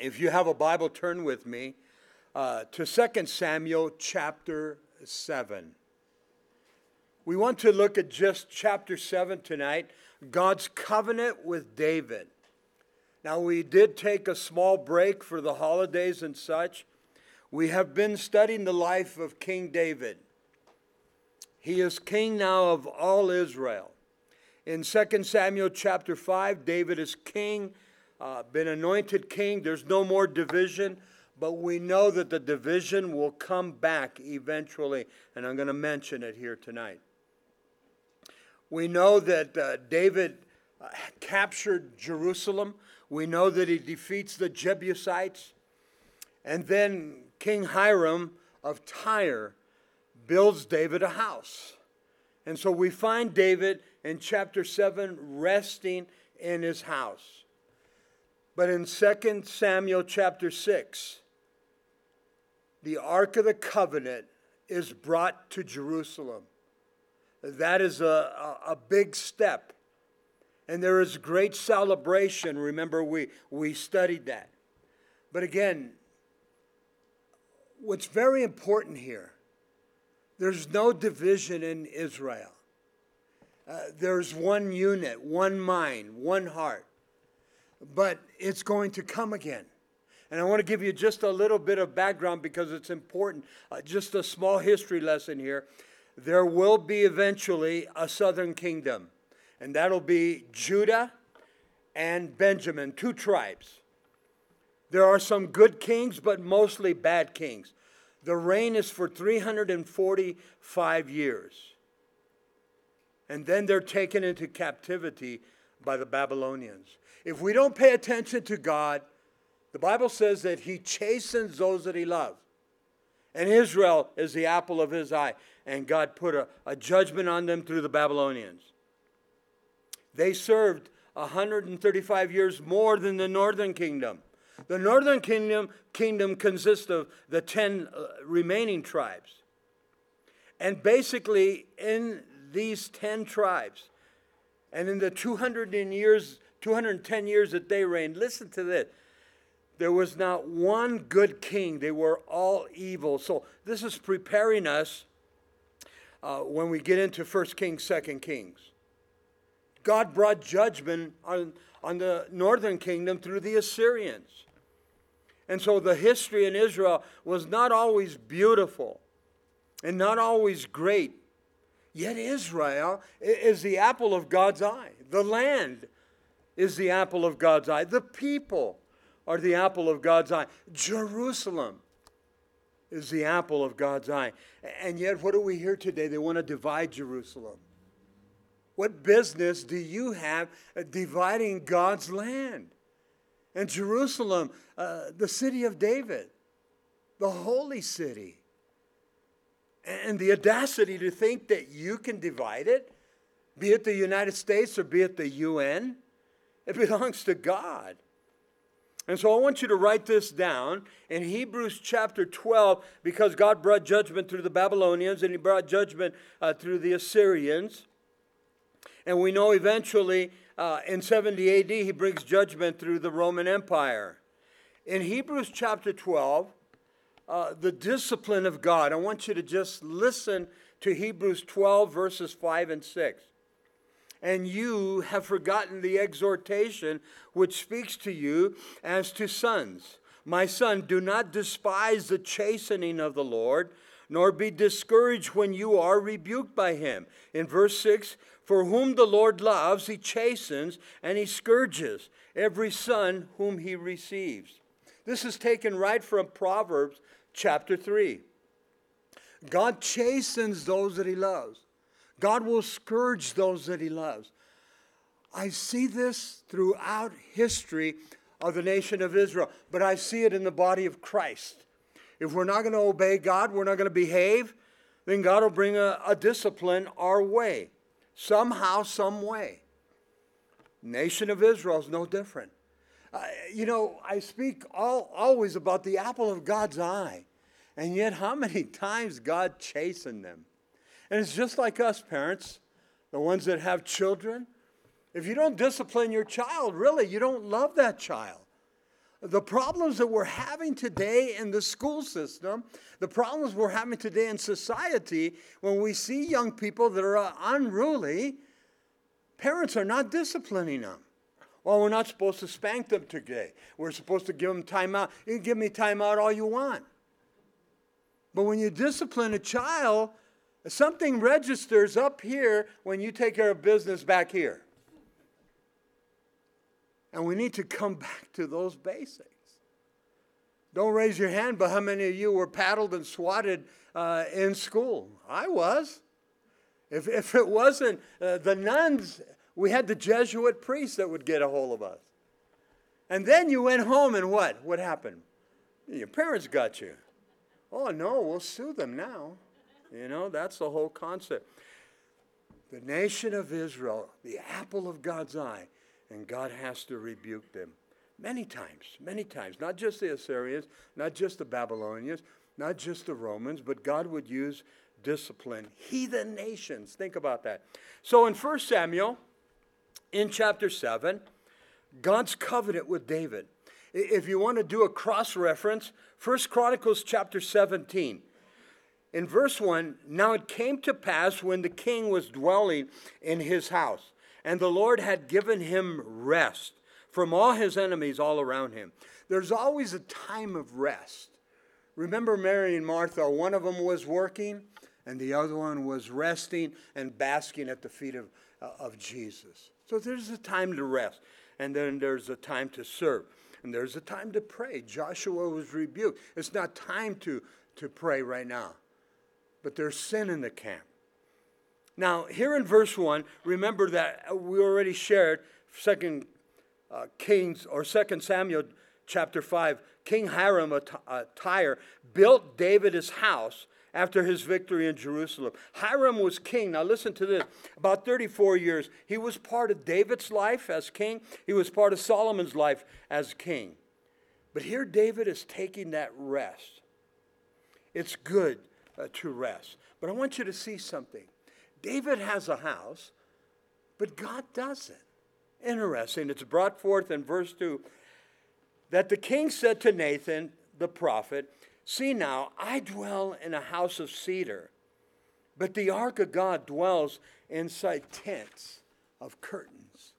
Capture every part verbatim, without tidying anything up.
If you have a Bible, turn with me uh, to Second Samuel chapter seven. We want to look at just chapter seven tonight, God's covenant with David. Now, we did take a small break for the holidays and such. We have been studying the life of King David. He is king now of all Israel. In Second Samuel chapter five, David is king. Uh, been anointed king. There's no more division, but we know that the division will come back eventually, and I'm going to mention it here tonight. We know that uh, David uh, captured Jerusalem. We know that he defeats the Jebusites. And then King Hiram of Tyre builds David a house. And so we find David in chapter seven resting in his house. But in Second Samuel chapter six, the Ark of the Covenant is brought to Jerusalem. That is a, a, a big step. And there is great celebration. Remember, we, we studied that. But again, what's very important here, there's no division in Israel. Uh, there's one unit, one mind, one heart. But it's going to come again. And I want to give you just a little bit of background because it's important. Uh, just a small history lesson here. There will be eventually a southern kingdom. And that'll be Judah and Benjamin, two tribes. There are some good kings, but mostly bad kings. The reign is for three hundred forty-five years. And then they're taken into captivity by the Babylonians. If we don't pay attention to God, the Bible says that he chastens those that he loves. And Israel is the apple of his eye. And God put a, a judgment on them through the Babylonians. They served one hundred thirty-five years more than the northern kingdom. The northern kingdom, kingdom consists of the ten remaining tribes. And basically in these ten tribes, and in the two hundred years, two hundred ten years that they reigned, listen to this. There was not one good king. They were all evil. So this is preparing us uh, when we get into First Kings, Second Kings. God brought judgment on, on the northern kingdom through the Assyrians. And so the history in Israel was not always beautiful and not always great. Yet Israel is the apple of God's eye. The land is the apple of God's eye. The people are the apple of God's eye. Jerusalem is the apple of God's eye. And yet, what do we hear today? They want to divide Jerusalem. What business do you have dividing God's land? And Jerusalem, uh, the city of David, the holy city. And the audacity to think that you can divide it, be it the United States or be it the U N, it belongs to God. And so I want you to write this down in Hebrews chapter twelve, because God brought judgment through the Babylonians and he brought judgment uh, through the Assyrians. And we know eventually uh, in seventy A D he brings judgment through the Roman Empire. In Hebrews chapter twelve, Uh, the discipline of God. I want you to just listen to Hebrews twelve, verses five and six. And you have forgotten the exhortation which speaks to you as to sons. My son, do not despise the chastening of the Lord, nor be discouraged when you are rebuked by him. In verse six, for whom the Lord loves, he chastens, and he scourges every son whom he receives. This is taken right from Proverbs chapter three. God chastens those that he loves. God will scourge those that he loves. I see this throughout history of the nation of Israel, but I see it in the body of Christ. If we're not going to obey God, we're not going to behave, then God will bring a, a discipline our way, somehow, some way. Nation of Israel is no different. Uh, you know, I speak all, always about the apple of God's eye. And yet how many times God chastened them? And it's just like us parents, the ones that have children. If you don't discipline your child, really, you don't love that child. the problems that we're having today in the school system, the problems we're having today in society, when we see young people that are unruly, parents are not disciplining them. Well, we're not supposed to spank them today. We're supposed to give them time out. You can give me time out all you want. But when you discipline a child, something registers up here when you take care of business back here. And we need to come back to those basics. Don't raise your hand, but how many of you were paddled and swatted uh, in school? I was. If, if it wasn't uh, the nuns, we had the Jesuit priests that would get a hold of us. And then you went home and what? What happened? Your parents got you. Oh, no, we'll sue them now. You know, that's the whole concept. The nation of Israel, the apple of God's eye, and God has to rebuke them many times, many times. Not just the Assyrians, not just the Babylonians, not just the Romans, but God would use discipline. Heathen nations. Think about that. So in First Samuel, in chapter seven, God's covenant with David. If you want to do a cross-reference, First Chronicles chapter seventeen. In verse one, now it came to pass when the king was dwelling in his house, and the Lord had given him rest from all his enemies all around him. There's always a time of rest. Remember Mary and Martha, one of them was working and the other one was resting and basking at the feet of, uh, of Jesus. So there's a time to rest, and then there's a time to serve, and there's a time to pray. Joshua was rebuked. It's not time to, to pray right now, but there's sin in the camp. Now, here in verse one, remember that we already shared Second Kings or Second Samuel chapter five. King Hiram of Tyre built David his house after his victory in Jerusalem. Hiram was king. Now, listen to this. About thirty-four years, he was part of David's life as king. He was part of Solomon's life as king. But here David is taking that rest. It's good uh, to rest. But I want you to see something. David has a house, but God doesn't. Interesting. It's brought forth in verse two that the king said to Nathan, the prophet, see now, I dwell in a house of cedar, but the ark of God dwells inside tents of curtains.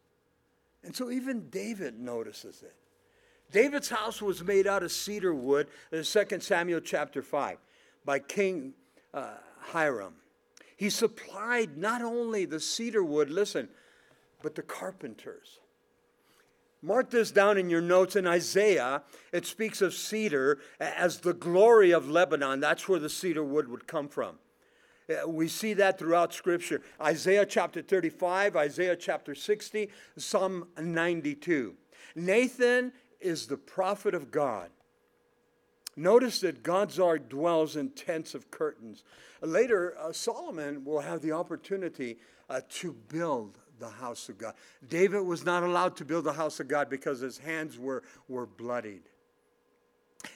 And so even David notices it. David's house was made out of cedar wood, in Second Samuel chapter five, by King uh, Hiram. He supplied not only the cedar wood, listen, but the carpenters. Mark this down in your notes. In Isaiah, it speaks of cedar as the glory of Lebanon. That's where the cedar wood would come from. We see that throughout Scripture. Isaiah chapter thirty-five, Isaiah chapter sixty, Psalm ninety-two. Nathan is the prophet of God. Notice that God's ark dwells in tents of curtains. Later, uh, Solomon will have the opportunity uh, to build the house of God. David was not allowed to build the house of God because his hands were, were bloodied.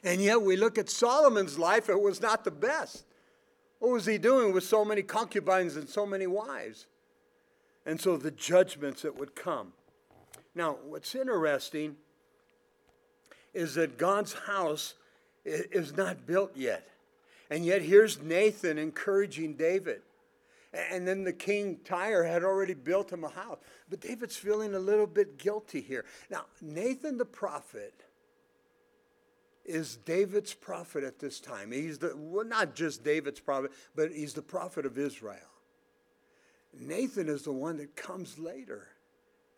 And yet we look at Solomon's life, it was not the best. What was he doing with so many concubines and so many wives? And so the judgments that would come. Now, what's interesting is that God's house is not built yet. And yet here's Nathan encouraging David. And then the king Tyre had already built him a house. But David's feeling a little bit guilty here. Now, Nathan the prophet is David's prophet at this time. He's the, well, not just David's prophet, but he's the prophet of Israel. Nathan is the one that comes later,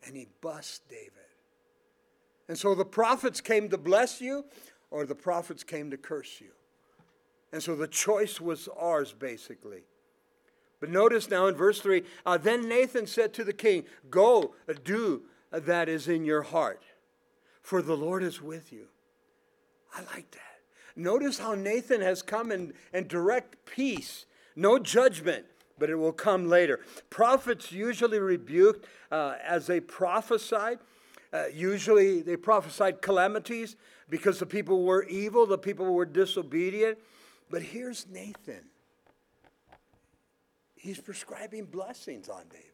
and he busts David. And so the prophets came to bless you, or the prophets came to curse you. And so the choice was ours, basically. But notice now in verse three, uh, then Nathan said to the king, go, do that is in your heart, for the Lord is with you. I like that. Notice how Nathan has come in, in direct peace, no judgment, but it will come later. Prophets usually rebuked uh, as they prophesied. Uh, usually they prophesied calamities because the people were evil, the people were disobedient. But here's Nathan. He's prescribing blessings on David.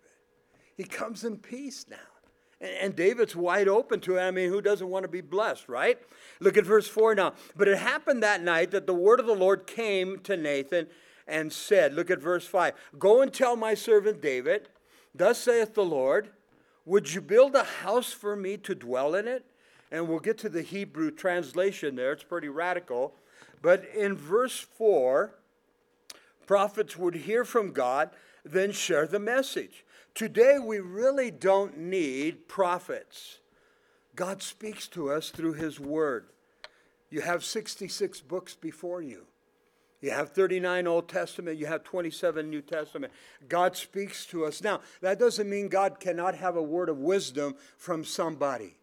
He comes in peace now. And David's wide open to it. I mean, who doesn't want to be blessed, right? Look at verse four now. But it happened that night that the word of the Lord came to Nathan and said, look at verse five, go and tell my servant David, thus saith the Lord, would you build a house for me to dwell in it? And we'll get to the Hebrew translation there. It's pretty radical. But in verse four, prophets would hear from God, then share the message. Today, we really don't need prophets. God speaks to us through his word. You have sixty-six books before you. You have thirty-nine Old Testament. You have twenty-seven New Testament. God speaks to us. Now, that doesn't mean God cannot have a word of wisdom from somebody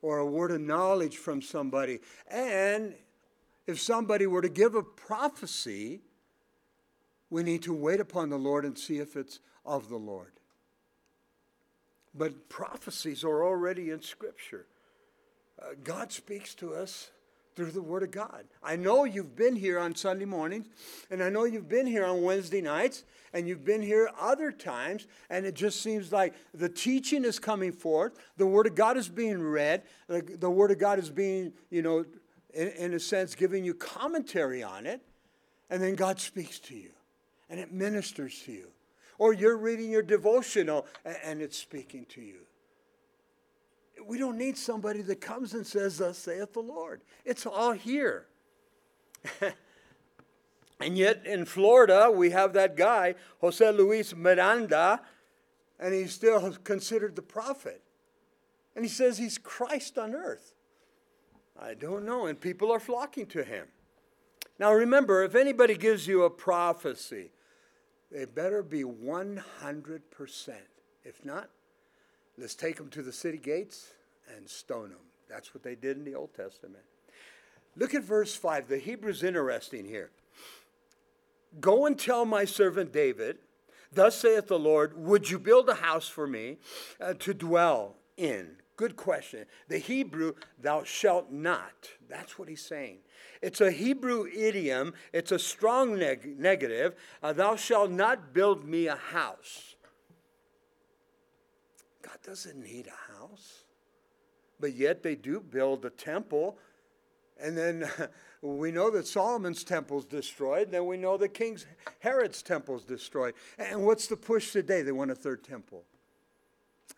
or a word of knowledge from somebody. And if somebody were to give a prophecy, we need to wait upon the Lord and see if it's of the Lord. But prophecies are already in Scripture. Uh, God speaks to us through the Word of God. I know you've been here on Sunday mornings, and I know you've been here on Wednesday nights, and you've been here other times, and it just seems like the teaching is coming forth, the Word of God is being read, the, the Word of God is being, you know, in, in a sense, giving you commentary on it, and then God speaks to you, and it ministers to you. Or you're reading your devotional and it's speaking to you. We don't need somebody that comes and says, thus saith the Lord. It's all here. And yet in Florida, we have that guy, Jose Luis Miranda, and he's still considered the prophet. And he says he's Christ on earth. I don't know. And people are flocking to him. Now remember, if anybody gives you a prophecy, they better be one hundred percent. If not, let's take them to the city gates and stone them. That's what they did in the Old Testament. Look at verse five. The Hebrew's interesting here. Go and tell my servant David, thus saith the Lord, would you build a house for me uh, to dwell in? Good question. The Hebrew, thou shalt not. That's what he's saying. It's a Hebrew idiom. It's a strong neg- negative. Uh, thou shalt not build me a house. God doesn't need a house. But yet they do build a temple. And then we know that Solomon's temple's destroyed. Then we know that King Herod's temple's destroyed. And what's the push today? They want a third temple.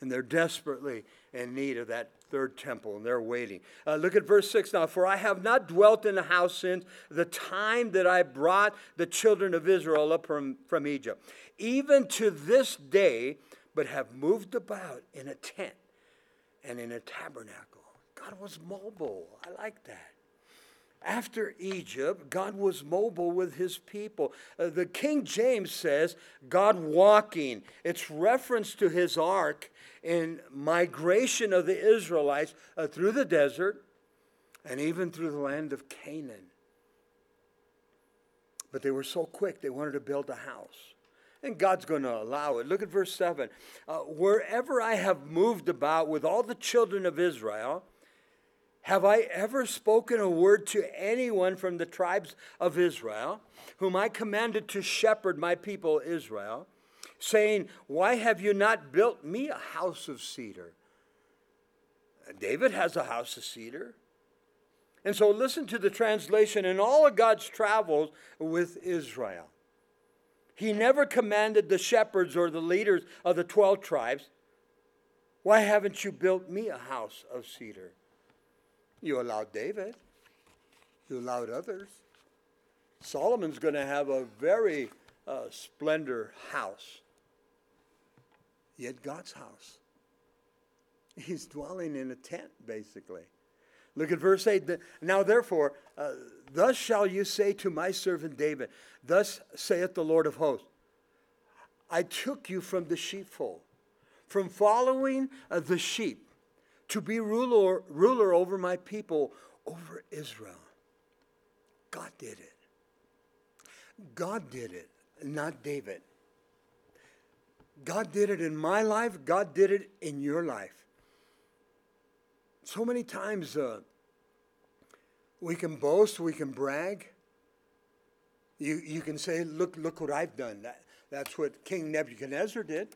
And they're desperately in need of that third temple, and they're waiting. Uh, look at verse six now. For I have not dwelt in a house since the time that I brought the children of Israel up from, from Egypt, even to this day, but have moved about in a tent and in a tabernacle. God was mobile. I like that. After Egypt, God was mobile with his people. Uh, the King James says, God walking. It's reference to his ark in migration of the Israelites uh, through the desert and even through the land of Canaan. But they were so quick, they wanted to build a house. And God's going to allow it. Look at verse seven. Uh, Wherever I have moved about with all the children of Israel, have I ever spoken a word to anyone from the tribes of Israel, whom I commanded to shepherd my people Israel, saying, why have you not built me a house of cedar? David has a house of cedar. And so listen to the translation in all of God's travels with Israel. He never commanded the shepherds or the leaders of the twelve tribes, why haven't you built me a house of cedar? You allowed David. You allowed others. Solomon's going to have a very uh, splendor house. Yet God's house. He's dwelling in a tent, basically. Look at verse eight. Now, therefore, uh, thus shall you say to my servant David, thus saith the Lord of hosts, I took you from the sheepfold, from following uh, the sheep, to be ruler, ruler over my people, over Israel. God did it. God did it, not David. God did it in my life. God did it in your life. So many times uh, we can boast, we can brag. You, you can say, look, look what I've done. That, that's what King Nebuchadnezzar did.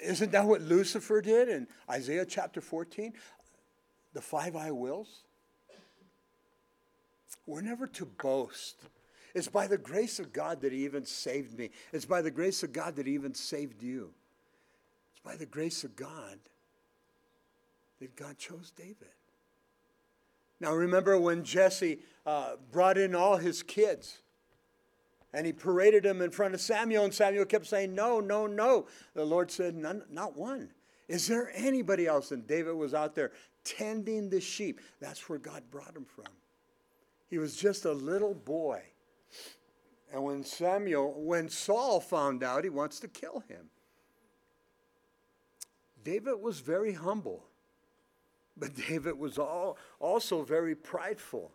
Isn't that what Lucifer did in Isaiah chapter fourteen? The five I wills. We're never to boast. It's by the grace of God that he even saved me. It's by the grace of God that he even saved you. It's by the grace of God that God chose David. Now remember when Jesse uh, brought in all his kids and he paraded them in front of Samuel, and Samuel kept saying, no, no, no. The Lord said, none, not one. Is there anybody else? And David was out there tending the sheep. That's where God brought him from. He was just a little boy. And when Samuel, when Saul found out, he wants to kill him. David was very humble. But David was all, also very prideful.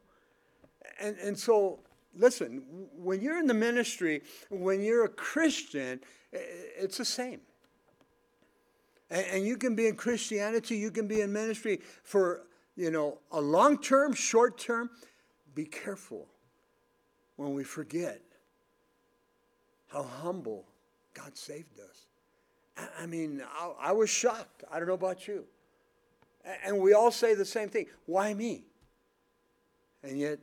And, and so, listen, when you're in the ministry, when you're a Christian, it's the same. And, and you can be in Christianity, you can be in ministry for, you know, a long term, short term. Be careful when we forget how humble God saved us. I mean, I, I was shocked. I don't know about you. And we all say the same thing. Why me? And yet,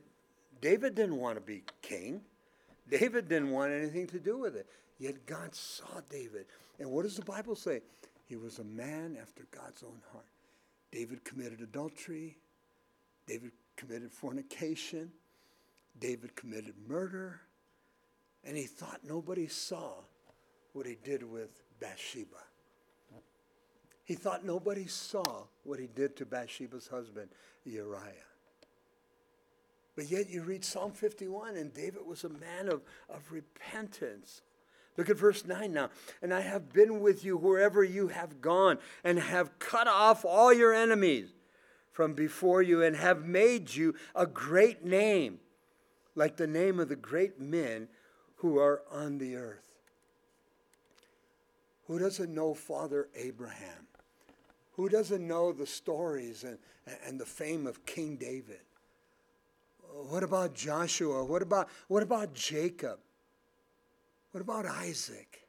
David didn't want to be king. David didn't want anything to do with it. Yet God saw David. And what does the Bible say? He was a man after God's own heart. David committed adultery. David committed fornication. David committed murder. And he thought nobody saw what he did with Bathsheba. He thought nobody saw what he did to Bathsheba's husband, Uriah. But yet you read Psalm fifty-one, and David was a man of, of repentance. Look at verse nine now. And I have been with you wherever you have gone, and have cut off all your enemies from before you, and have made you a great name, like the name of the great men who are on the earth. Who doesn't know Father Abraham? Who doesn't know the stories and, and the fame of King David? What about Joshua? What about, what about Jacob? What about Isaac?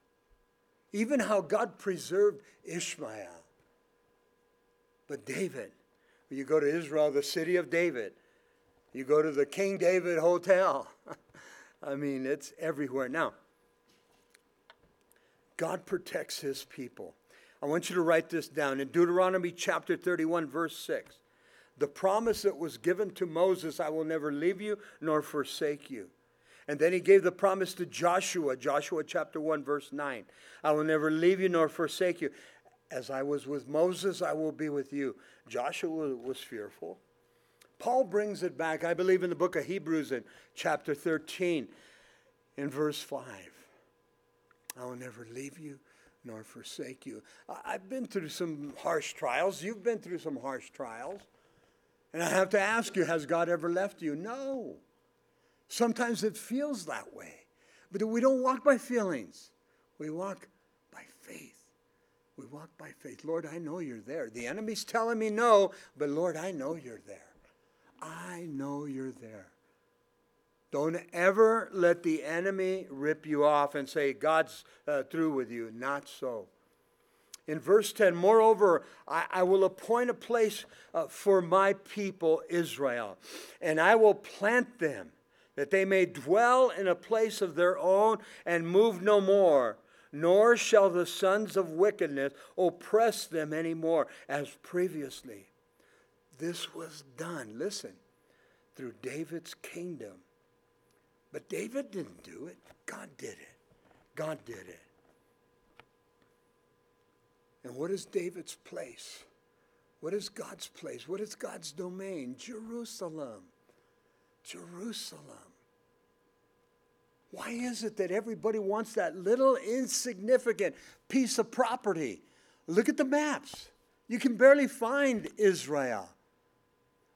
Even how God preserved Ishmael. But David, you go to Israel, the city of David. You go to the King David Hotel. I mean, it's everywhere. Now, God protects his people. I want you to write this down. In Deuteronomy chapter thirty-one, verse six, the promise that was given to Moses, I will never leave you nor forsake you. And then he gave the promise to Joshua, Joshua chapter one, verse nine, I will never leave you nor forsake you. As I was with Moses, I will be with you. Joshua was fearful. Paul brings it back, I believe, in the book of Hebrews in chapter thirteen, in verse five. I will never leave you nor forsake you. I've been through some harsh trials. You've been through some harsh trials. And I have to ask you, has God ever left you? No. Sometimes it feels that way. But we don't walk by feelings. We walk by faith. We walk by faith. Lord, I know you're there. The enemy's telling me no, but Lord, I know you're there. I know you're there. Don't ever let the enemy rip you off and say, God's uh, through with you. Not so. In verse ten, moreover, I, I will appoint a place uh, for my people Israel, and I will plant them, that they may dwell in a place of their own and move no more. Nor shall the sons of wickedness oppress them anymore as previously. This was done, listen, through David's kingdom. But David didn't do it. God did it. God did it. And what is David's place? What is God's place? What is God's domain? Jerusalem. Jerusalem. Why is it that everybody wants that little insignificant piece of property? Look at the maps. You can barely find Israel.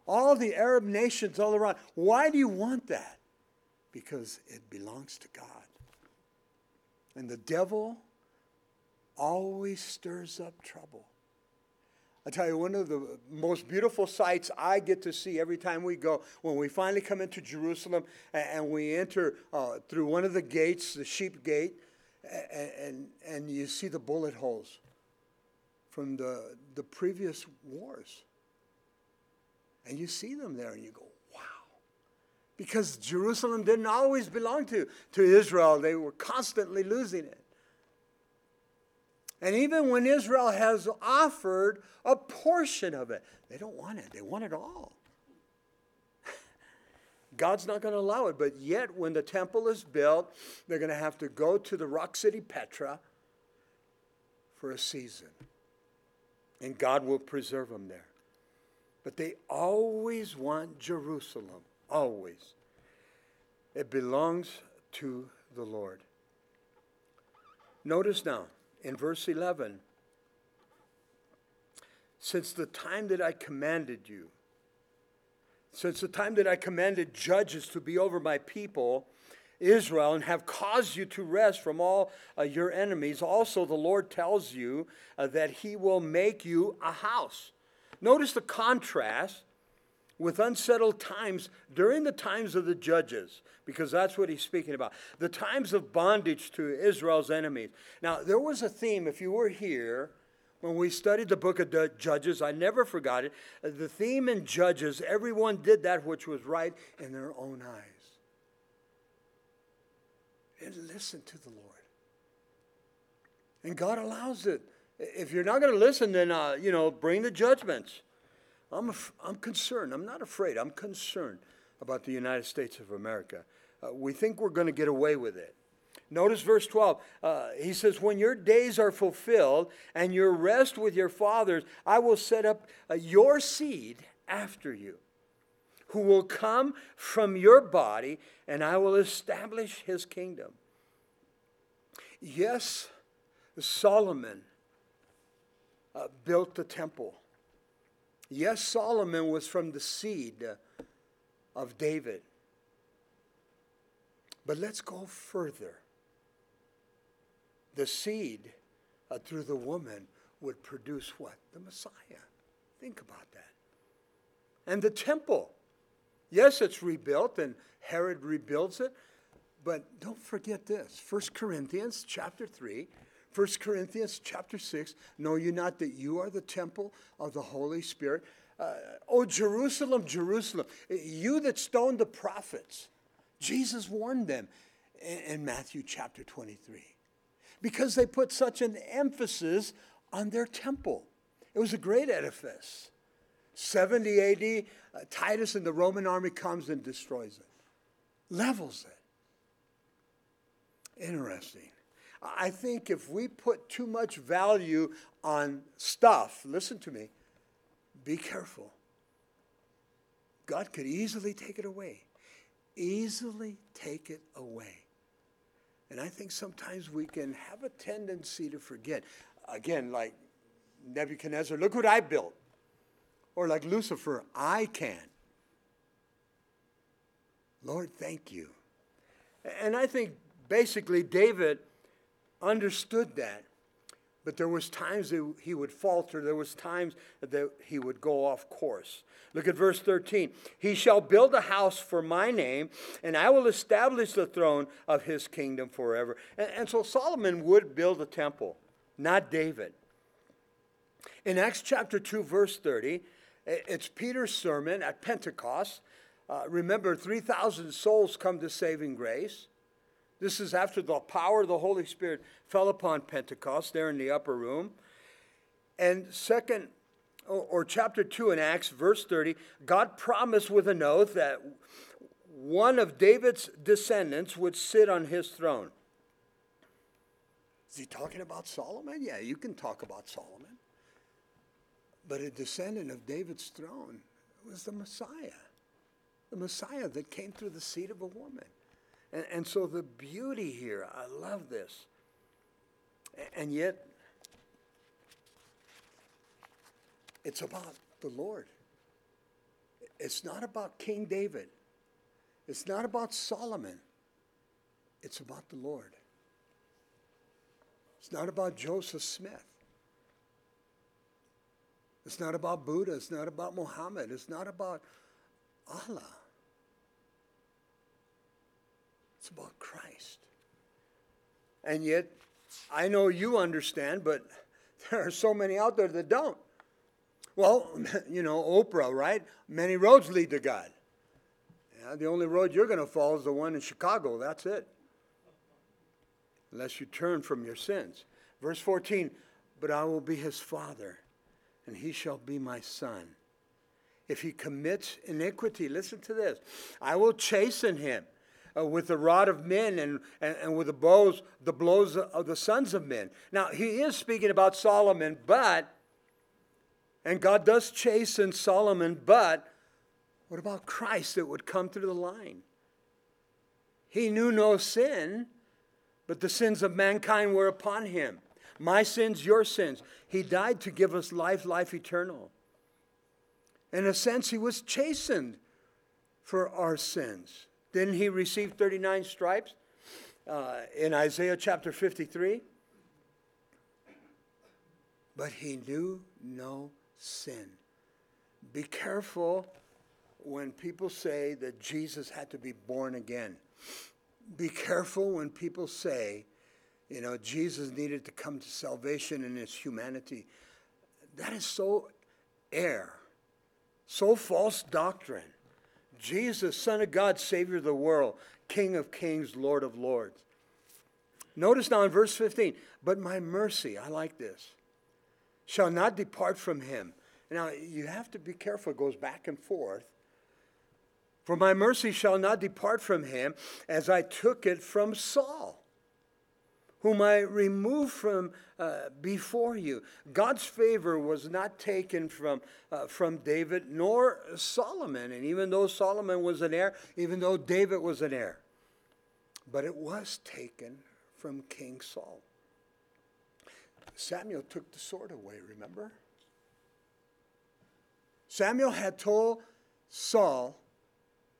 All the Arab nations all around. Why do you want that? Because it belongs to God. And the devil always stirs up trouble. I tell you, one of the most beautiful sights I get to see every time we go, when we finally come into Jerusalem and we enter uh, through one of the gates, the sheep gate, and, and, and you see the bullet holes from the, the previous wars. And you see them there and you go, wow. Because Jerusalem didn't always belong to, to Israel. They were constantly losing it. And even when Israel has offered a portion of it, they don't want it. They want it all. God's not going to allow it. But yet, when the temple is built, they're going to have to go to the rock city Petra for a season. And God will preserve them there. But they always want Jerusalem. Always. It belongs to the Lord. Notice now, in verse eleven, since the time that I commanded you, since the time that I commanded judges to be over my people, Israel, and have caused you to rest from all uh, your enemies, also the Lord tells you uh, that he will make you a house. Notice the contrast with unsettled times during the times of the judges, because that's what he's speaking about. The times of bondage to Israel's enemies. Now, there was a theme, if you were here, when we studied the book of Judges, I never forgot it. The theme in Judges, everyone did that which was right in their own eyes. And listen to the Lord. And God allows it. If you're not going to listen, then, uh, you know, bring the judgments. I'm, af- I'm concerned. I'm not afraid. I'm concerned about the United States of America. Uh, we think we're going to get away with it. Notice verse twelve. Uh, he says, when your days are fulfilled and your rest with your fathers, I will set up uh, your seed after you, who will come from your body, and I will establish his kingdom. Yes, Solomon uh, built the temple. Yes, Solomon was from the seed of David. But let's go further. The seed uh, through the woman would produce what? The Messiah. Think about that. And the temple. Yes, it's rebuilt and Herod rebuilds it. But don't forget this. First Corinthians chapter three. First Corinthians chapter six, know you not that you are the temple of the Holy Spirit? Uh, oh, Jerusalem, Jerusalem, you that stoned the prophets. Jesus warned them in, in Matthew chapter twenty-three because they put such an emphasis on their temple. It was a great edifice. seventy A D, uh, Titus and the Roman army comes and destroys it, levels it. Interesting. I think if we put too much value on stuff, listen to me, be careful. God could easily take it away. Easily take it away. And I think sometimes we can have a tendency to forget. Again, like Nebuchadnezzar, look what I built. Or like Lucifer, I can. Lord, thank you. And I think basically David understood that, but there was times that he would falter. There was times that he would go off course. Look at verse thirteen. He shall build a house for my name, and I will establish the throne of his kingdom forever. And, and so Solomon would build a temple, not David. In Acts chapter two, verse thirty, it's Peter's sermon at Pentecost. Uh, remember, three thousand souls come to saving grace. This is after the power of the Holy Spirit fell upon Pentecost there in the upper room. And second, or chapter two in Acts, verse thirty, God promised with an oath that one of David's descendants would sit on his throne. Is he talking about Solomon? Yeah, you can talk about Solomon. But a descendant of David's throne was the Messiah. The Messiah that came through the seed of a woman. And, and so the beauty here, I love this. And yet, it's about the Lord. It's not about King David. It's not about Solomon. It's about the Lord. It's not about Joseph Smith. It's not about Buddha. It's not about Muhammad. It's not about Allah. It's about Christ. And yet, I know you understand, but There are so many out there that don't. Well, you know, Oprah, right? Many roads lead to God. Yeah, the only road you're going to follow is the one in Chicago. That's it. Unless you turn from your sins. Verse fourteen, but I will be his father, and he shall be my son. If he commits iniquity, listen to this, I will chasten him uh, with the rod of men and, and, and with the bows, the blows of the sons of men. Now, he is speaking about Solomon, but, and God does chasten Solomon, but what about Christ that would come through the line? He knew no sin, but the sins of mankind were upon him. My sins, your sins. He died to give us life, life eternal. In a sense, he was chastened for our sins. Didn't he receive thirty-nine stripes uh, in Isaiah chapter fifty-three? But he knew no sin. Be careful when people say that Jesus had to be born again. Be careful when people say, you know, Jesus needed to come to salvation in his humanity. That is so error. So false doctrine. Jesus, Son of God, Savior of the world, King of kings, Lord of lords. Notice now in verse fifteen, but my mercy, I like this, shall not depart from him. Now, you have to be careful. It goes back and forth. For my mercy shall not depart from him, as I took it from Saul, whom I removed from uh, before you. God's favor was not taken from, uh, from David nor Solomon. And even though Solomon was an heir, even though David was an heir, but it was taken from King Saul. Samuel took the sword away, remember? Samuel had told Saul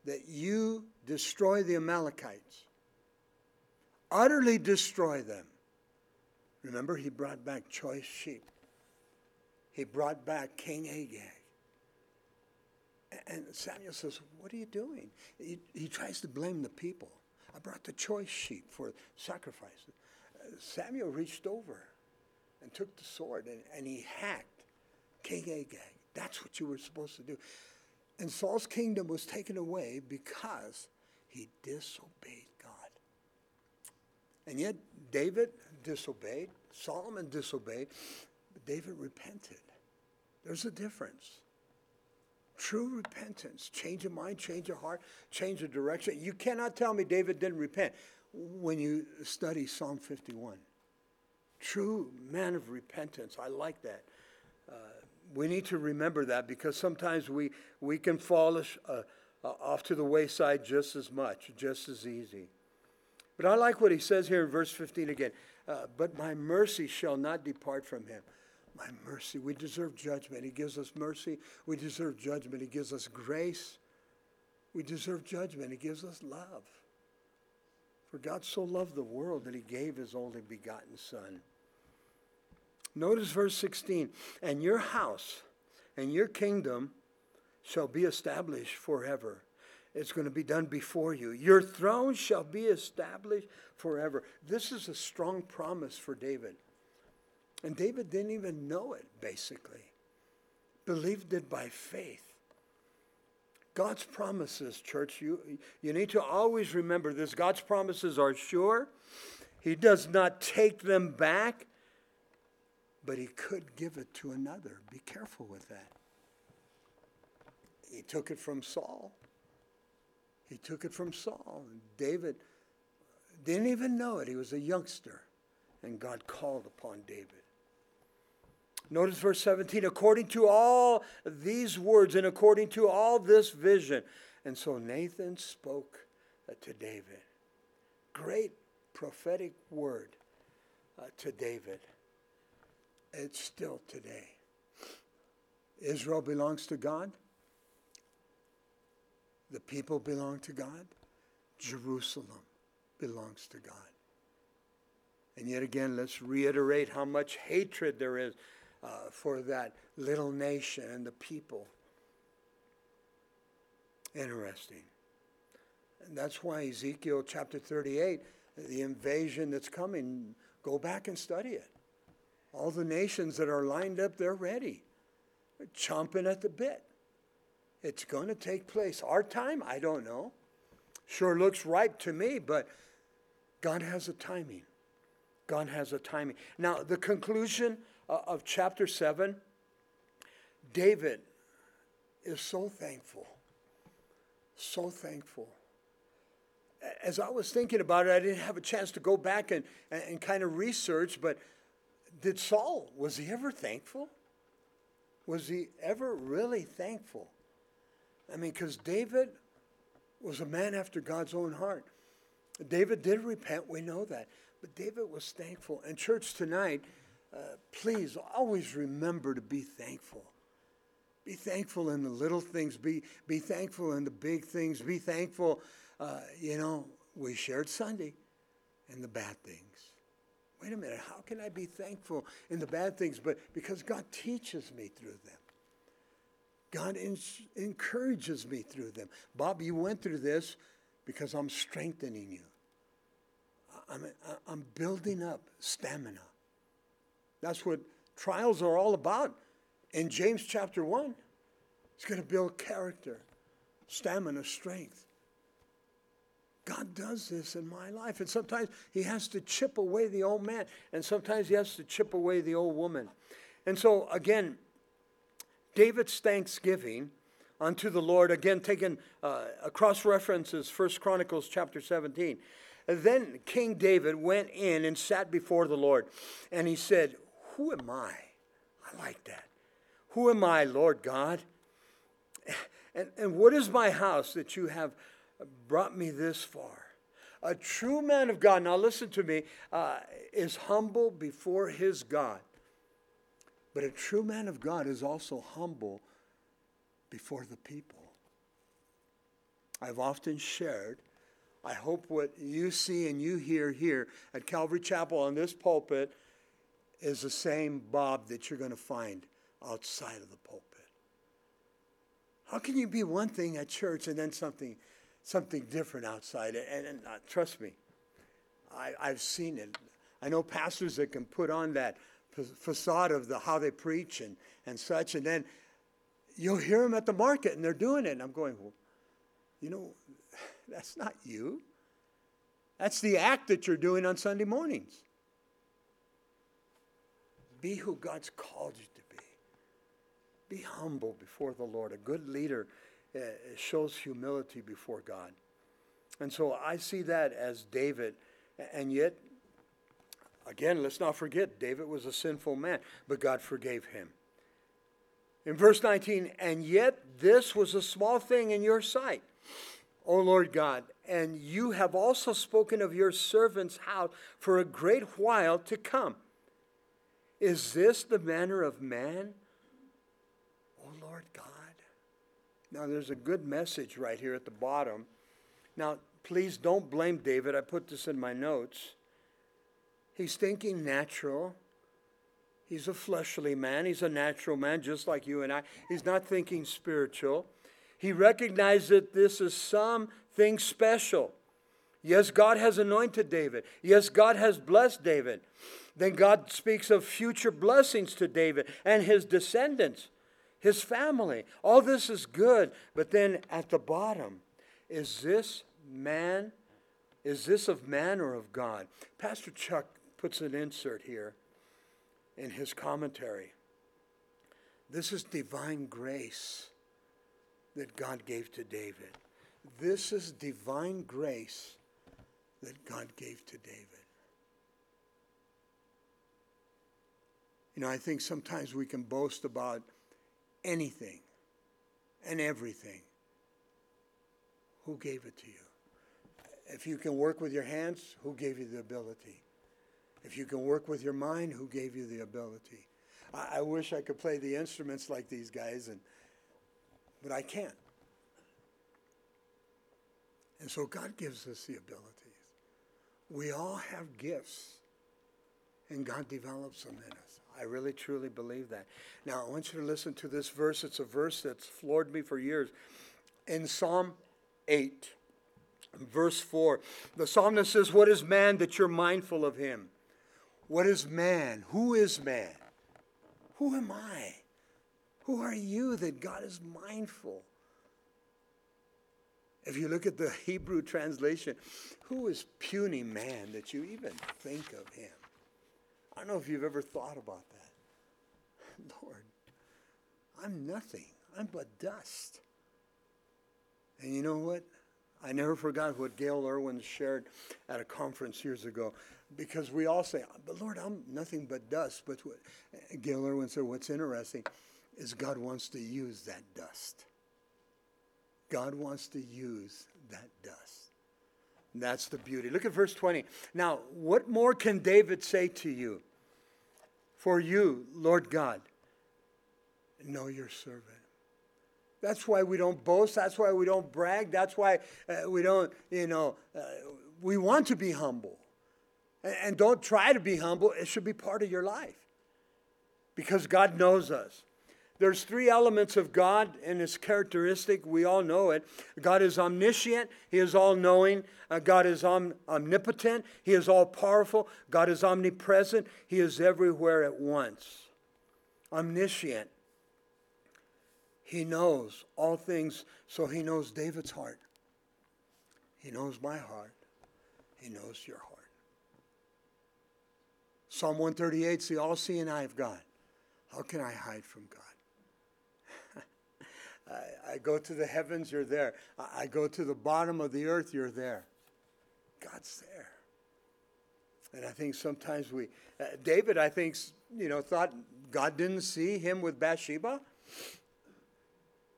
that you destroy the Amalekites. Utterly destroy them. Remember, he brought back choice sheep. He brought back King Agag. And Samuel says, what are you doing? He, he tries to blame the people. I brought the choice sheep for sacrifices. Samuel reached over and took the sword, and, and he hacked King Agag. That's what you were supposed to do. And Saul's kingdom was taken away because he disobeyed God. And yet David disobeyed. Solomon disobeyed. But David repented. There's a difference. True repentance. Change of mind, change of heart, change of direction. You cannot tell me David didn't repent when you study Psalm fifty-one. True man of repentance. I like that. Uh, We need to remember that, because sometimes we, we can fall uh, off to the wayside just as much, just as easy. But I like what he says here in verse fifteen again. Uh, but my mercy shall not depart from him. My mercy. We deserve judgment. He gives us mercy. We deserve judgment. He gives us grace. We deserve judgment. He gives us love. For God so loved the world that he gave his only begotten Son. Notice verse sixteen, and your house and your kingdom shall be established forever. It's going to be done before you. Your throne shall be established forever. This is a strong promise for David. And David didn't even know it, basically. Believed it by faith. God's promises, church, you, you need to always remember this. God's promises are sure. He does not take them back. But he could give it to another. Be careful with that. He took it from Saul. He took it from Saul. And David didn't even know it. He was a youngster. And God called upon David. Notice verse seventeen. According to all these words and according to all this vision. And so Nathan spoke to David. Great prophetic word uh, to David. It's still today. Israel belongs to God. The people belong to God. Jerusalem belongs to God. And yet again, let's reiterate how much hatred there is uh, for that little nation and the people. Interesting. And that's why Ezekiel chapter thirty-eight, the invasion that's coming, go back and study it. All the nations that are lined up, they're ready. They're chomping at the bit. It's going to take place. Our time, I don't know. Sure looks ripe to me, but God has a timing. God has a timing. Now, the conclusion of chapter seven, David is so thankful. So thankful. As I was thinking about it, I didn't have a chance to go back and, and kind of research, but did Saul, was he ever thankful? Was he ever really thankful? I mean, because David was a man after God's own heart. David did repent, we know that. But David was thankful. And church tonight, uh, please always remember to be thankful. Be thankful in the little things. Be, be thankful in the big things. Be thankful. Uh, you know, we shared Sunday in the bad things. Wait a minute, how can I be thankful in the bad things? But because God teaches me through them. God in- encourages me through them. Bob, you went through this because I'm strengthening you. I'm, I'm building up stamina. That's what trials are all about. In James chapter one, it's going to build character, stamina, strength. God does this in my life. And sometimes he has to chip away the old man. And sometimes he has to chip away the old woman. And so, again, David's thanksgiving unto the Lord, again, taken uh, across references, First Chronicles chapter seventeen. Then King David went in and sat before the Lord. And he said, who am I? I like that. Who am I, Lord God? And, and what is my house that you have brought me this far? A true man of God, now listen to me, uh, is humble before his God. But a true man of God is also humble before the people. I've often shared, I hope what you see and you hear here at Calvary Chapel on this pulpit is the same Bob that you're going to find outside of the pulpit. How can you be one thing at church and then something something different outside? And, and uh, trust me, I, I've seen it. I know pastors that can put on that facade of the how they preach and, and such, and then you'll hear them at the market and they're doing it. And I'm going, well, you know, that's not you. That's the act that you're doing on Sunday mornings. Be who God's called you to be. Be humble before the Lord. A good leader uh, shows humility before God. And so I see that as David. And yet, again, let's not forget, David was a sinful man, but God forgave him. In verse nineteen, and yet this was a small thing in your sight, O Lord God, and you have also spoken of your servant's house for a great while to come. Is this the manner of man, O Lord God? Now, there's a good message right here at the bottom. Now, please don't blame David. I put this in my notes. He's thinking natural. He's a fleshly man. He's a natural man, just like you and I. He's not thinking spiritual. He recognized that this is something special. Yes, God has anointed David. Yes, God has blessed David. Then God speaks of future blessings to David and his descendants, his family. All this is good. But then at the bottom, is this man, is this of man or of God? Pastor Chuck puts an insert here in his commentary. This is divine grace that God gave to David. This is divine grace that God gave to David. You know, I think sometimes we can boast about anything and everything. Who gave it to you? If you can work with your hands, who gave you the ability? If you can work with your mind, who gave you the ability? I, I wish I could play the instruments like these guys and But I can't. And so God gives us the abilities. We all have gifts, and God develops them in us. I really, truly believe that. Now, I want you to listen to this verse. It's a verse that's floored me for years. In Psalm eight, verse four, the psalmist says, what is man that you're mindful of him? What is man? Who is man? Who am I? Who are you that God is mindful? If you look at the Hebrew translation, who is puny man that you even think of him? I don't know if you've ever thought about that. Lord, I'm nothing. I'm but dust. And you know what? I never forgot what Gail Irwin shared at a conference years ago, because we all say, but Lord, I'm nothing but dust. But what Gail Irwin said, what's interesting is God wants to use that dust. God wants to use that dust. And that's the beauty. Look at verse twenty. Now, what more can David say to you? For you, Lord God, know your servant. That's why we don't boast. That's why we don't brag. That's why uh, we don't, you know, uh, we want to be humble. And, and don't try to be humble. It should be part of your life, because God knows us. There's three elements of God and His characteristic. We all know it. God is omniscient. He is all-knowing. Uh, God is om- omnipotent. He is all-powerful. God is omnipresent. He is everywhere at once. Omniscient. He knows all things, so He knows David's heart. He knows my heart. He knows your heart. Psalm one thirty-eight is the all-seeing eye of God. How can I hide from God? I, I go to the heavens, you're there. I, I go to the bottom of the earth, you're there. God's there. And I think sometimes we, uh, David, I think, you know, thought God didn't see him with Bathsheba.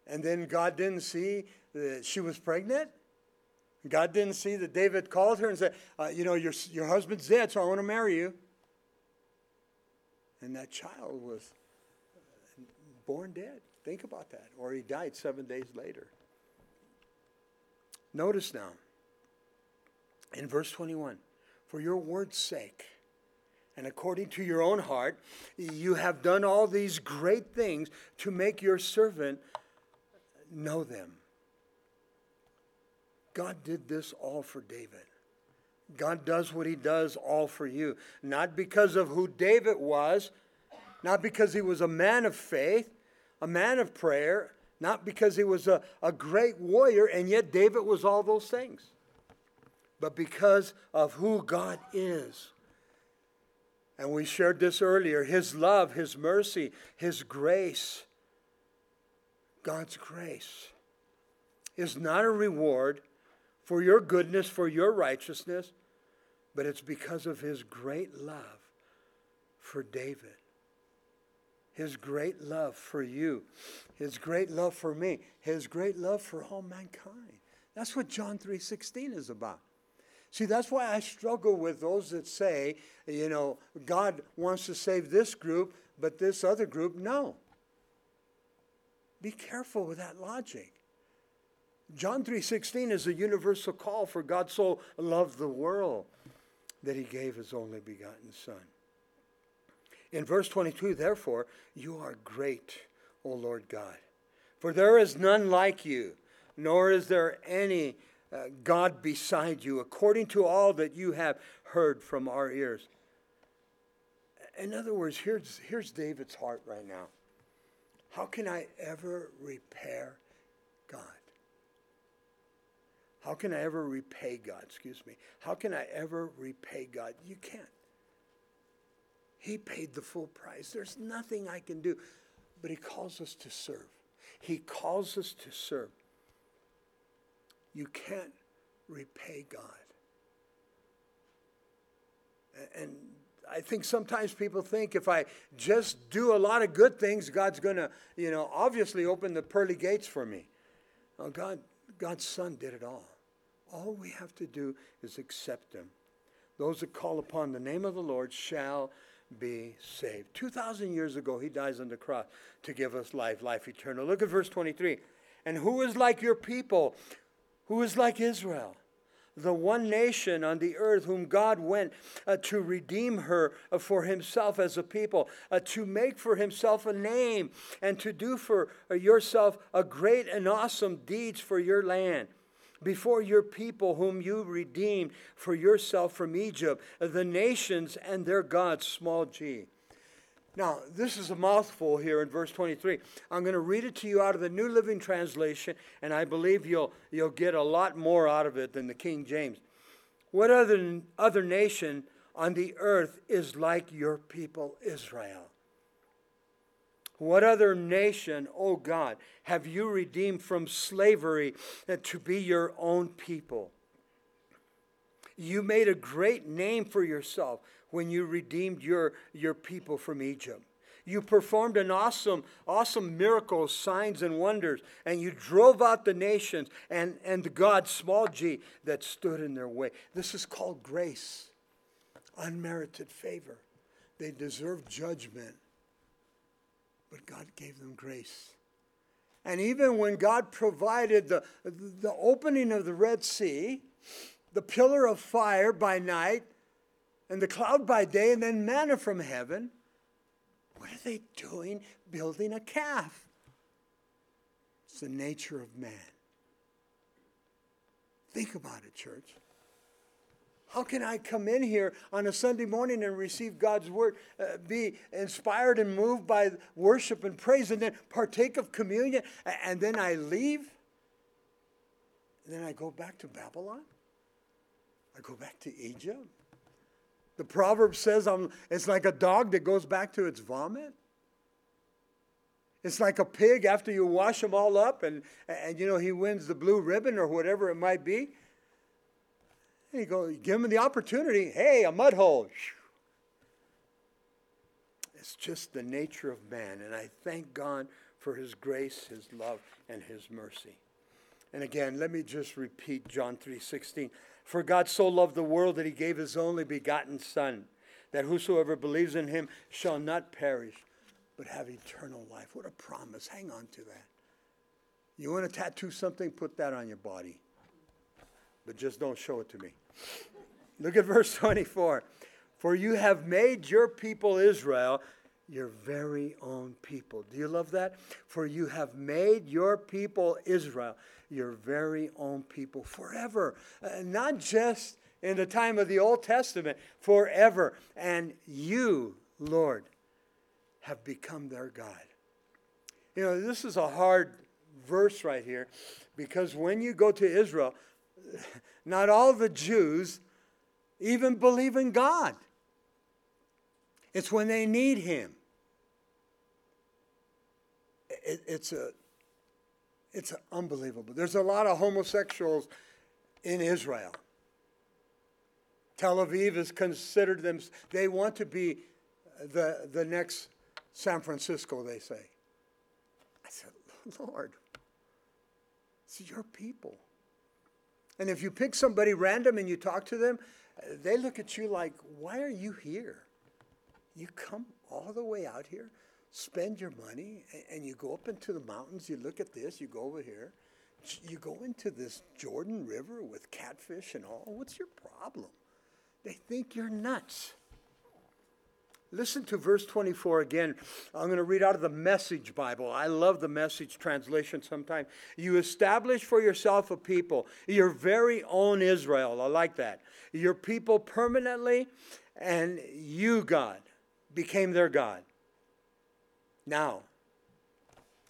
And then God didn't see that she was pregnant. God didn't see that David called her and said, uh, you know, your, your husband's dead, so I want to marry you. And that child was born dead. Think about that. Or he died seven days later. Notice now, in verse twenty-one, for your word's sake, and according to your own heart, you have done all these great things to make your servant know them. God did this all for David. God does what He does all for you. Not because of who David was, not because he was a man of faith, a man of prayer, not because he was a, a great warrior, and yet David was all those things. But because of who God is. And we shared this earlier, His love, His mercy, His grace. God's grace is not a reward for your goodness, for your righteousness, but it's because of His great love for David, His great love for you, His great love for me, His great love for all mankind. That's what John three sixteen is about. See, that's why I struggle with those that say, you know, God wants to save this group, but this other group, no. Be careful with that logic. John three sixteen is a universal call, for God so loved the world that He gave His only begotten Son. In verse twenty-two, therefore, you are great, O Lord God, for there is none like you, nor is there any uh, God beside you, according to all that you have heard from our ears. In other words, here's, here's David's heart right now. How can I ever repair God? How can I ever repay God? Excuse me. How can I ever repay God? You can't. He paid the full price. There's nothing I can do. But He calls us to serve. He calls us to serve. You can't repay God. And I think sometimes people think if I just do a lot of good things, God's going to, you know, obviously open the pearly gates for me. Oh, God, God's Son did it all. All we have to do is accept Him. Those that call upon the name of the Lord shall be saved. two thousand years ago, He dies on the cross to give us life, life eternal. Look at verse twenty-three. And who is like your people? Who is like Israel? The one nation on the earth whom God went uh, to redeem her uh, for Himself as a people, uh, to make for Himself a name, and to do for yourself a great and awesome deeds for your land. before your people whom you redeemed for yourself from Egypt, the nations and their gods, small g. Now, this is a mouthful here in verse twenty-three. I'm going to read it to you out of the New Living Translation, and I believe you'll, you'll get a lot more out of it than the King James. What other, other nation on the earth is like your people Israel? What other nation, O God, have you redeemed from slavery to be your own people? You made a great name for yourself when you redeemed your, your people from Egypt. You performed an awesome, awesome miracles, signs, and wonders, and you drove out the nations and, and the God, small g, that stood in their way. This is called grace, unmerited favor. They deserved judgment, but God gave them grace. And even when God provided the, the opening of the Red Sea, the pillar of fire by night, and the cloud by day, and then manna from heaven, what are they doing building a calf? It's the nature of man. Think about it, church. How can I come in here on a Sunday morning and receive God's word, uh, be inspired and moved by worship and praise, and then partake of communion, and then I leave? And then I go back to Babylon? I go back to Egypt? The proverb says I'm, it's like a dog that goes back to its vomit. It's like a pig after you wash them all up, and, and you know, he wins the blue ribbon or whatever it might be. And you go, you give him the opportunity. Hey, a mud hole. It's just the nature of man. And I thank God for his grace, his love, and his mercy. And again, let me just repeat John three sixteen. For God so loved the world that he gave his only begotten Son, that whosoever believes in him shall not perish, but have eternal life. What a promise. Hang on to that. You want to tattoo something? Put that on your body. But just don't show it to me. Look at verse twenty-four. For you have made your people Israel your very own people. Do you love that? For you have made your people Israel your very own people forever. Uh, not just in the time of the Old Testament, forever. And you, Lord, have become their God. You know, this is a hard verse right here, because when you go to Israel, not all the Jews even believe in God. It's when they need him. It, it's a, it's a unbelievable. There's a lot of homosexuals in Israel. Tel Aviv is considered them. They want to be the, the next San Francisco, they say. I said, Lord, it's your people. And if you pick somebody random and you talk to them, they look at you like, why are you here? You come all the way out here, spend your money, and you go up into the mountains, you look at this, you go over here, you go into this Jordan River with catfish and all. What's your problem? They think you're nuts. Listen to verse twenty-four again. I'm going to read out of the Message Bible. I love the Message translation sometimes. You establish for yourself a people, your very own Israel. I like that. Your people permanently, and you, God, became their God. Now,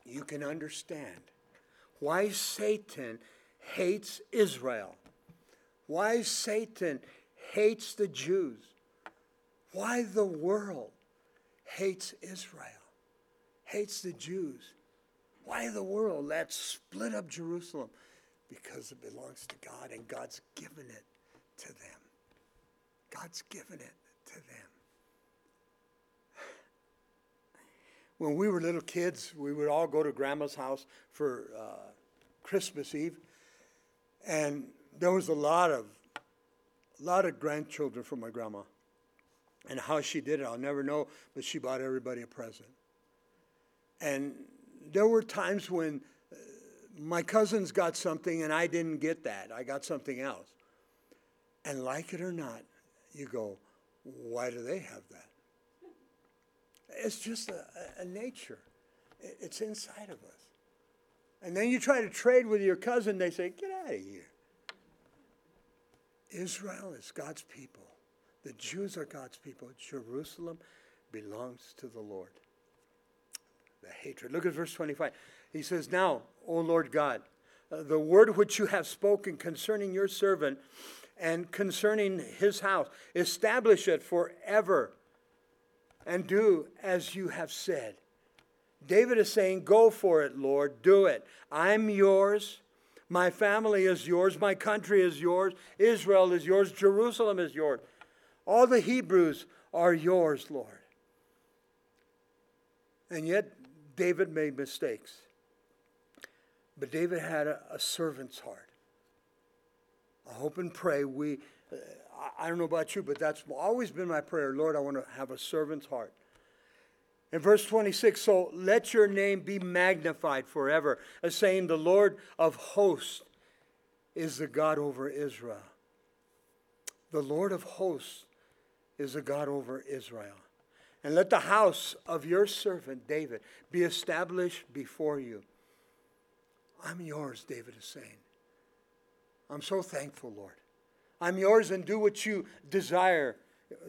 you can understand why Satan hates Israel, why Satan hates the Jews, why the world hates Israel, hates the Jews. Why the world? Let's split up Jerusalem, because it belongs to God, and God's given it to them. God's given it to them. When we were little kids, we would all go to Grandma's house for uh, Christmas Eve, and there was a lot of, a lot of grandchildren from my grandma. And how she did it, I'll never know, but she bought everybody a present. And there were times when uh, my cousins got something and I didn't get that. I got something else. And like it or not, you go, why do they have that? It's just a, a nature. It's inside of us. And then you try to trade with your cousin, they say, get out of here. Israel is God's people. The Jews are God's people. Jerusalem belongs to the Lord. The hatred. Look at verse twenty-five. He says, now, O Lord God, the word which you have spoken concerning your servant and concerning his house, establish it forever and do as you have said. David is saying, go for it, Lord, do it. I'm yours. My family is yours. My country is yours. Israel is yours. Jerusalem is yours. All the Hebrews are yours, Lord. And yet, David made mistakes. But David had a, a servant's heart. I hope and pray we, uh, I don't know about you, but that's always been my prayer. Lord, I want to have a servant's heart. In verse twenty-six, so let your name be magnified forever, as saying the Lord of hosts is the God over Israel. The Lord of hosts is the God over Israel. And let the house of your servant, David, be established before you. I'm yours, David is saying. I'm so thankful, Lord. I'm yours, and do what you desire.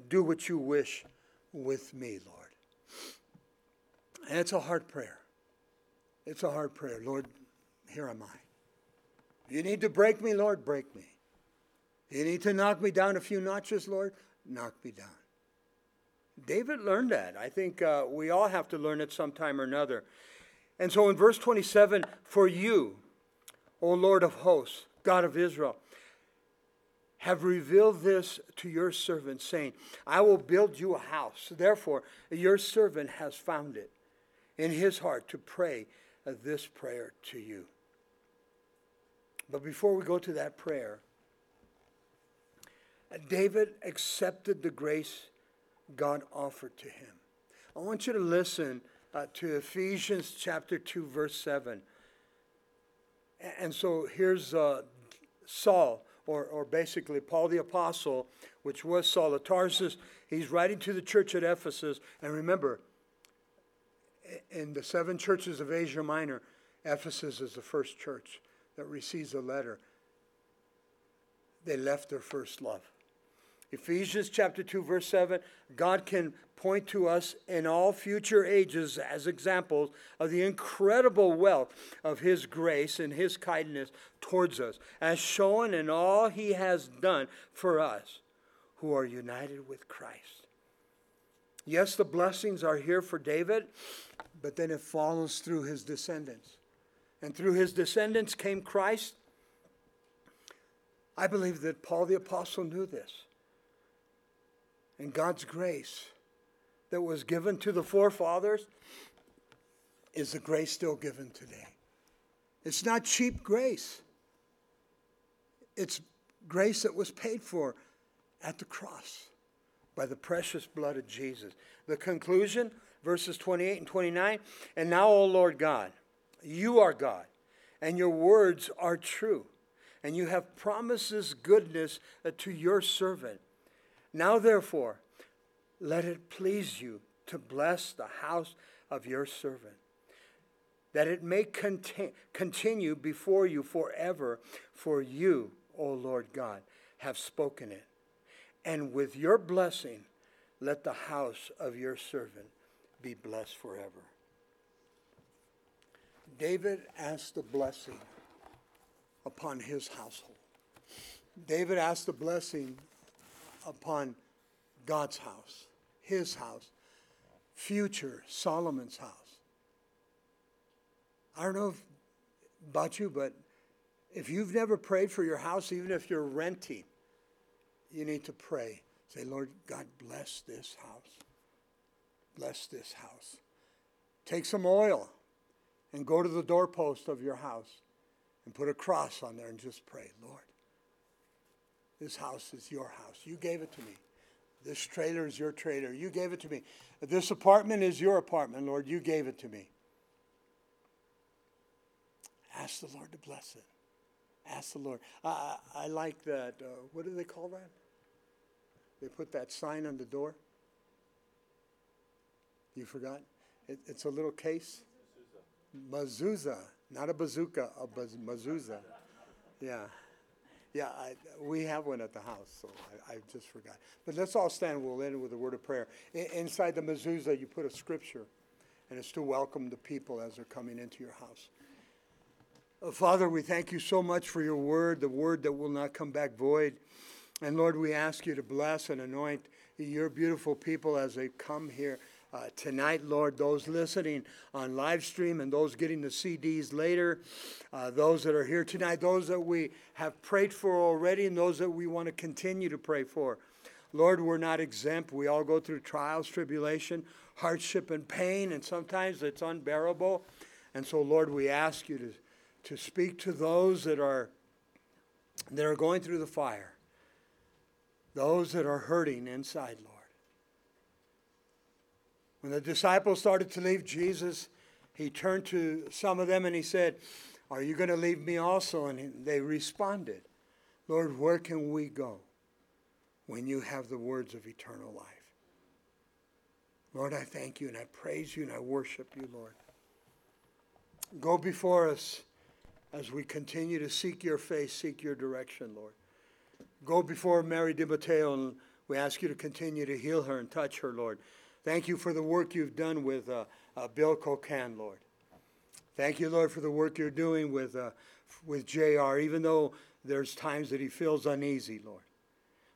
Do what you wish with me, Lord. And it's a hard prayer. It's a hard prayer. Lord, here am I. You need to break me, Lord, break me. You need to knock me down a few notches, Lord, knock me down. David learned that. I think uh, we all have to learn it sometime or another. And so in verse twenty-seven, for you, O Lord of hosts, God of Israel, have revealed this to your servant, saying, I will build you a house. Therefore, your servant has found it in his heart to pray this prayer to you. But before we go to that prayer, David accepted the grace God offered to him. I want you to listen uh, to Ephesians chapter two, verse seven. And so here's uh, Saul, or, or basically Paul the Apostle, which was Saul of Tarsus. He's writing to the church at Ephesus. And remember, in the seven churches of Asia Minor, Ephesus is the first church that receives a letter. They left their first love. Ephesians chapter two, verse seven, God can point to us in all future ages as examples of the incredible wealth of his grace and his kindness towards us, as shown in all he has done for us who are united with Christ. Yes, the blessings are here for David, but then it follows through his descendants. And through his descendants came Christ. I believe that Paul the Apostle knew this. And God's grace that was given to the forefathers is the grace still given today. It's not cheap grace. It's grace that was paid for at the cross by the precious blood of Jesus. The conclusion, verses twenty-eight and twenty-nine, and now, O Lord God, you are God, and your words are true, and you have promised this goodness to your servant. Now, therefore, let it please you to bless the house of your servant, that it may conti- continue before you forever, for you, O Lord God, have spoken it. And with your blessing, let the house of your servant be blessed forever. David asked the blessing upon his household. David asked the blessing upon God's house, his house, future Solomon's house. I don't know if, about you, but if you've never prayed for your house, even if you're renting, you need to pray. Say, Lord, God, bless this house. Bless this house. Take some oil and go to the doorpost of your house and put a cross on there and just pray, Lord, this house is your house. You gave it to me. This trailer is your trailer. You gave it to me. This apartment is your apartment, Lord. You gave it to me. Ask the Lord to bless it. Ask the Lord. I, I like that. Uh, what do they call that? They put that sign on the door. You forgot? It, it's a little case. Mezuzah. Not a bazooka, a baz- mezuzah. Yeah. Yeah, I, we have one at the house, so I, I just forgot. But let's all stand. We'll end with a word of prayer. I, inside the mezuzah, you put a scripture, and it's to welcome the people as they're coming into your house. Oh, Father, we thank you so much for your word, the word that will not come back void. And, Lord, we ask you to bless and anoint your beautiful people as they come here uh, tonight, Lord. Those listening on live stream and those getting the C Ds later, uh, those that are here tonight, those that we have prayed for already and those that we want to continue to pray for. Lord, we're not exempt. We all go through trials, tribulation, hardship, and pain, and sometimes it's unbearable. And so, Lord, we ask you to, to speak to those that are, that are going through the fire. Those that are hurting inside, Lord. When the disciples started to leave Jesus, he turned to some of them and he said, "Are you going to leave me also?" And they responded, "Lord, where can we go when you have the words of eternal life?" Lord, I thank you and I praise you and I worship you, Lord. Go before us as we continue to seek your face, seek your direction, Lord. Go before Mary DiMatteo, and we ask you to continue to heal her and touch her, Lord. Thank you for the work you've done with uh, uh, Bill Cocan, Lord. Thank you, Lord, for the work you're doing with uh, with J R, even though there's times that he feels uneasy, Lord.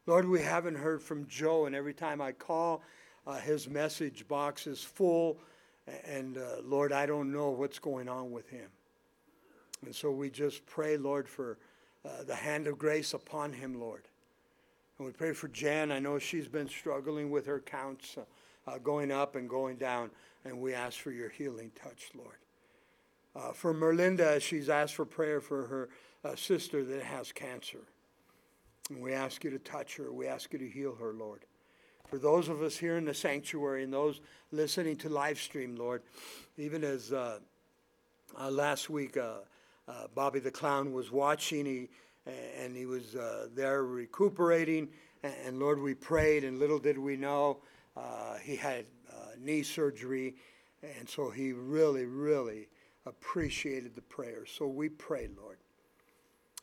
Lord, we haven't heard from Joe, and every time I call, uh, his message box is full, and, uh, Lord, I don't know what's going on with him. And so we just pray, Lord, for Uh, the hand of grace upon him, Lord. And we pray for Jan. I know she's been struggling with her counts, uh, uh, going up and going down. And we ask for your healing touch, Lord. Uh, for Merlinda, she's asked for prayer for her uh, sister that has cancer. And we ask you to touch her. We ask you to heal her, Lord. For those of us here in the sanctuary and those listening to live stream, Lord, even as uh, uh, last week, uh, Uh, Bobby the Clown was watching, he, and he was uh, there recuperating. And, and, Lord, we prayed, and little did we know, uh, he had uh, knee surgery. And so he really, really appreciated the prayer. So we pray, Lord.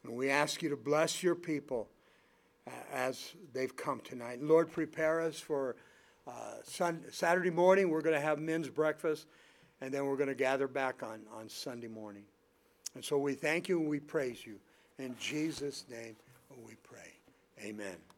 And we ask you to bless your people uh, as they've come tonight. Lord, prepare us for uh, sun- Saturday morning. We're going to have men's breakfast, and then we're going to gather back on, on Sunday morning. And so we thank you and we praise you. In Jesus' name we pray. Amen.